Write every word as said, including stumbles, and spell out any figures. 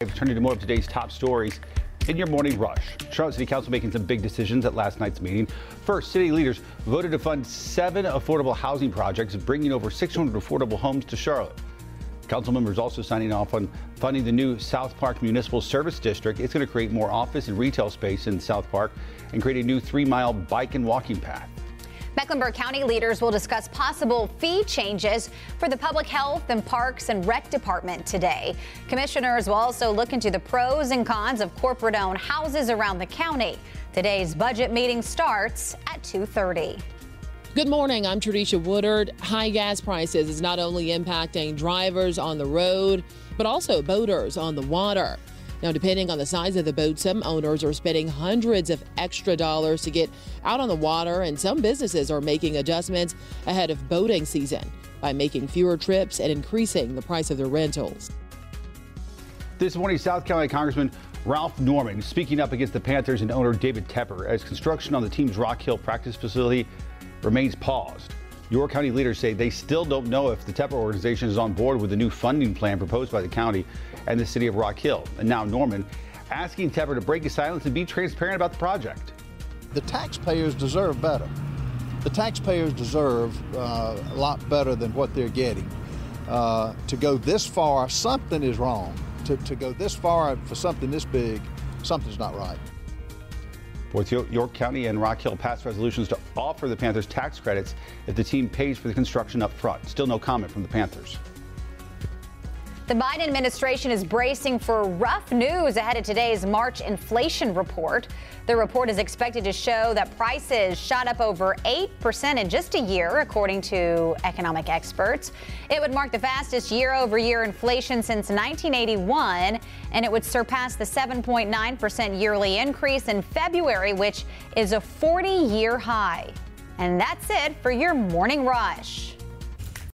We've turned into more of today's top stories in your morning rush. Charlotte City Council making some big decisions at last night's meeting. First, city leaders voted to fund seven affordable housing projects, bringing over six hundred affordable homes to Charlotte. Council members also signing off on funding the new South Park Municipal Service District. It's going to create more office and retail space in South Park and create a new three-mile bike and walking path. Mecklenburg County leaders will discuss possible fee changes for the Public Health and Parks and Rec Department today. Commissioners will also look into the pros and cons of corporate-owned houses around the county. Today's budget meeting starts at two thirty. Good morning, I'm Teresa Woodard. High gas prices is not only impacting drivers on the road, but also boaters on the water. Now, depending on the size of the boat, some owners are spending hundreds of extra dollars to get out on the water, and some businesses are making adjustments ahead of boating season by making fewer trips and increasing the price of their rentals. This morning, South Carolina Congressman Ralph Norman speaking up against the Panthers and owner David Tepper as construction on the team's Rock Hill practice facility remains paused. York County leaders say they still don't know if the Tepper organization is on board with the new funding plan proposed by the county and the city of Rock Hill. And now Norman asking Tepper to break his silence and be transparent about the project. The taxpayers deserve better. The taxpayers deserve uh, a lot better than what they're getting. Uh, to go this far, something is wrong. To, to go this far for something this big, something's not right. Both York County and Rock Hill passed resolutions to offer the Panthers tax credits if the team pays for the construction up front. Still no comment from the Panthers. The Biden administration is bracing for rough news ahead of today's March inflation report. The report is expected to show that prices shot up over eight percent in just a year, according to economic experts. It would mark the fastest year-over-year inflation since nineteen eighty-one, and it would surpass the seven point nine percent yearly increase in February, which is a forty-year high. And that's it for your Morning Rush.